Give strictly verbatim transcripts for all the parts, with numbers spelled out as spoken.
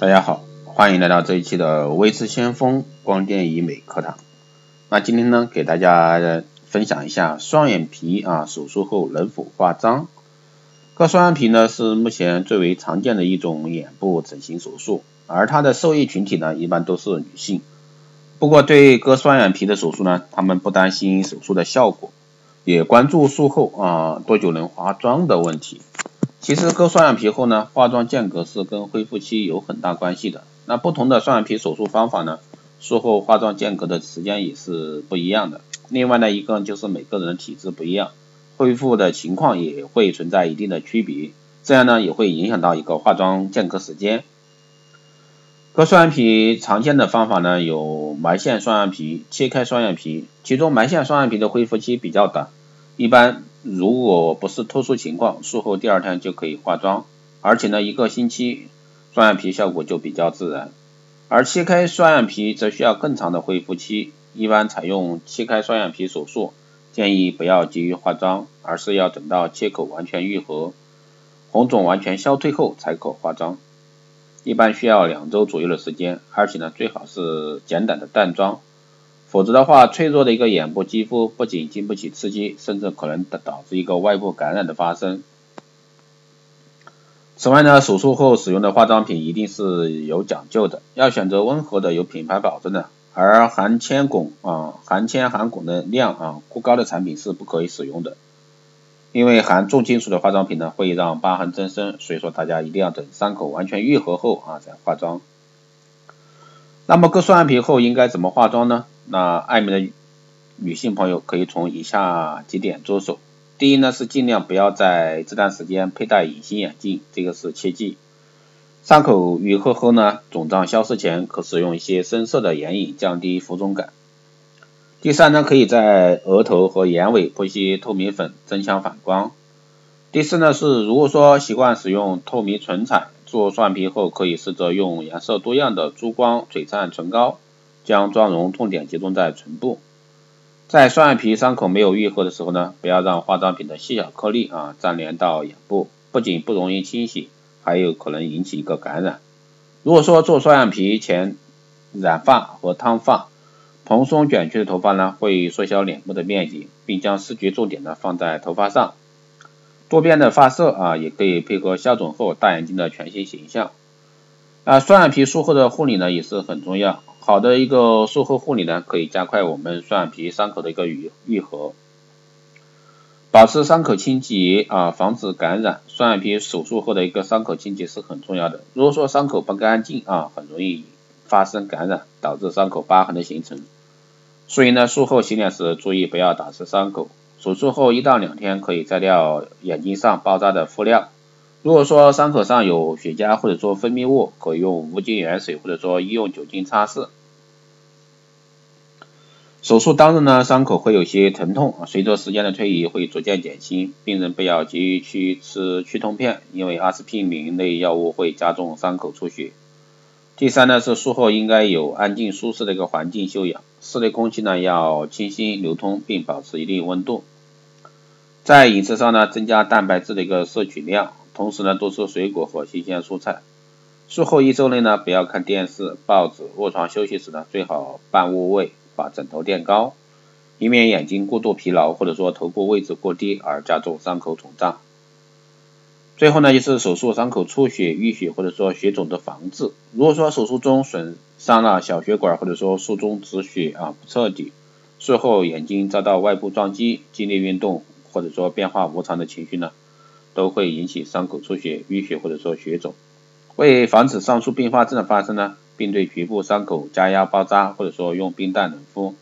大家好，欢迎来到这一期的微知先锋光电医美课堂。那今天呢，给大家分享一下双眼皮啊手术后能否化妆。割双眼皮呢是目前最为常见的一种眼部整形手术，而它的受益群体呢一般都是女性。不过对割双眼皮的手术呢，他们不担心手术的效果，也关注术后啊多久能化妆的问题。其实割双眼皮后呢，化妆间隔是跟恢复期有很大关系的。那不同的双眼皮手术方法呢，术后化妆间隔的时间也是不一样的。另外呢，一个就是每个人的体质不一样，恢复的情况也会存在一定的区别，这样呢也会影响到一个化妆间隔时间。割双眼皮常见的方法呢有埋线双眼皮、切开双眼皮，其中埋线双眼皮的恢复期比较短，一般如果不是特殊情况，术后第二天就可以化妆，而且呢一个星期双眼皮效果就比较自然。而切开双眼皮则需要更长的恢复期，一般采用切开双眼皮手术建议不要急于化妆，而是要等到切口完全愈合、红肿完全消退后才可化妆，一般需要两周左右的时间，而且呢最好是简短的淡妆，否则的话，脆弱的一个眼部肌肤不仅经不起刺激，甚至可能导致一个外部感染的发生。此外呢，手术后使用的化妆品一定是有讲究的，要选择温和的、有品牌保证的，而含铅汞啊、含铅含汞的量啊过高的产品是不可以使用的，因为含重金属的化妆品呢会让疤痕增生，所以说大家一定要等伤口完全愈合后啊再化妆。那么割双眼皮后应该怎么化妆呢？那爱美的女性朋友可以从以下几点着手。第一呢是尽量不要在这段时间佩戴隐形眼镜，这个是切记。伤口愈合后呢，肿胀消失前可使用一些深色的眼影降低浮肿感。第三呢，可以在额头和眼尾铺一些透明粉增强反光。第四呢是如果说习惯使用透明唇彩，做双眼皮后可以试着用颜色多样的珠光璀璨唇膏，将妆容重点集中在唇部。在双眼皮伤口没有愈合的时候呢，不要让化妆品的细小颗粒啊粘连到眼部，不仅不容易清洗，还有可能引起一个感染。如果说做双眼皮前染发和烫发，蓬松卷曲的头发呢会缩小脸部的面积，并将视觉重点呢放在头发上。多变的发色啊，也可以配合消肿后大眼睛的全新形象。啊，双眼皮术后的护理呢也是很重要。好的一个术后护理呢，可以加快我们双眼皮伤口的一个愈愈合，保持伤口清洁啊，防止感染。双眼皮手术后的一个伤口清洁是很重要的。如果说伤口不干净啊，很容易发生感染，导致伤口疤痕的形成。所以呢，术后洗脸时注意不要打湿伤口。手术后一到两天可以摘掉眼睛上包扎的敷料。如果说伤口上有血痂或者说分泌物，可以用无精盐水或者说医用酒精擦拭。手术当日呢，伤口会有些疼痛，随着时间的推移会逐渐减轻。病人不要急于去吃去痛片，因为阿司匹林类药物会加重伤口出血。第三呢是术后应该有安静舒适的一个环境休养，室内空气呢要清新流通并保持一定温度。在饮食上呢增加蛋白质的一个摄取量，同时呢多吃水果和新鲜蔬菜。术后一周内呢不要看电视、报纸，卧床休息时呢最好半卧位，把枕头垫高，以免眼睛过度疲劳或者说头部位置过低而加重伤口肿胀。最后呢就是手术伤口出血、淤血或者说血肿的防治。如果说手术中损伤了小血管或者说术中止血啊不彻底，术后眼睛遭到外部撞击、激烈运动或者说变化无常的情绪呢，都会引起伤口出血、淤血或者说血肿。为防止上述并发症的发生呢，并对局部伤口加压包扎或者说用冰袋冷敷，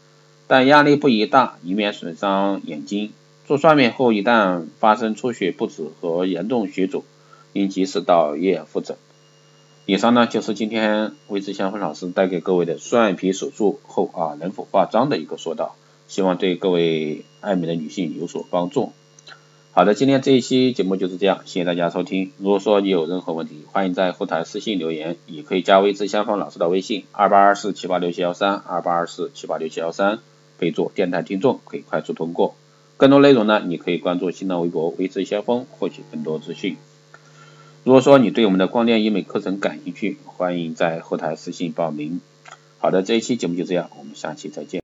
但压力不宜大，以免损伤眼睛。做双眼皮后一旦发生出血不止和严重血肿，应及时到医院复诊。以上呢就是今天微知先锋老师带给各位的双眼皮手术后啊能否化妆的一个说道，希望对各位爱美的女性有所帮助。好的，今天这一期节目就是这样，谢谢大家收听。如果说你有任何问题，欢迎在后台私信留言，也可以加微知先锋老师的微信二八二四七八六七一三 二八二四七八六七一三，备注电台听众，可以快速通过。更多内容呢，你可以关注新浪微博微知先锋获取更多资讯。如果说你对我们的光电医美课程感兴趣，欢迎在后台私信报名。好的，这一期节目就这样，我们下期再见。